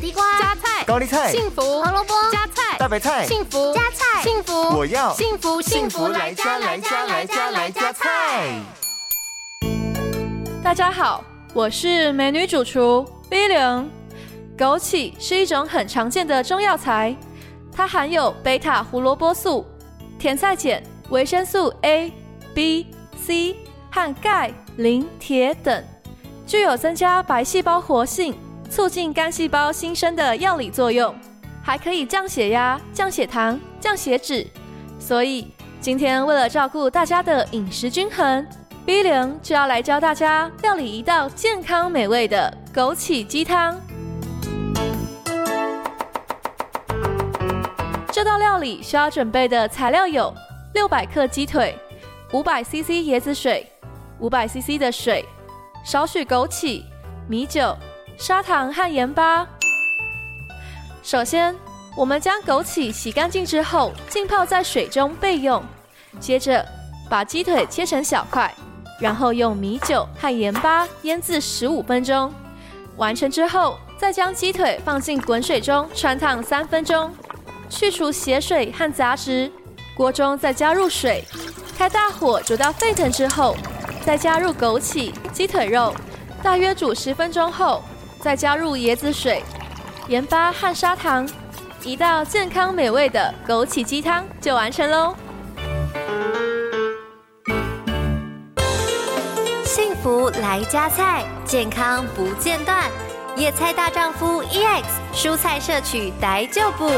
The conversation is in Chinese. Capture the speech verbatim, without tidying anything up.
地瓜，加菜，高丽菜，幸福，胡萝卜，加菜，大白菜，幸福，加菜，幸福，我要幸福，幸福来加来加来加来加菜。大家好，我是美女主厨 B-Leon。 枸杞是一种很常见的中药材，它含有贝塔胡萝卜素、甜菜碱、维生素 A、B、C 和钙、磷、铁等，具有增加白细胞活性、促进肝细胞新生的药理作用，还可以降血压、降血糖、降血脂。所以今天为了照顾大家的饮食均衡， B-Leon 就要来教大家料理一道健康美味的枸杞鸡汤。这道料理需要准备的材料有六百克鸡腿、五百 C C 椰子水、五百 C C 的水、少许枸杞、米酒、砂糖和盐巴。首先，我们将枸杞洗干净之后浸泡在水中备用。接着，把鸡腿切成小块，然后用米酒和盐巴腌制十五分钟。完成之后，再将鸡腿放进滚水中穿烫三分钟，去除血水和杂质。锅中再加入水，开大火煮到沸腾之后，再加入枸杞、鸡腿肉，大约煮十分钟后，再加入椰子水、盐巴和砂糖，一道健康美味的枸杞鸡汤就完成咯。幸福来加菜，健康不间断。野菜大丈夫 E X 蔬菜摄取逮就补。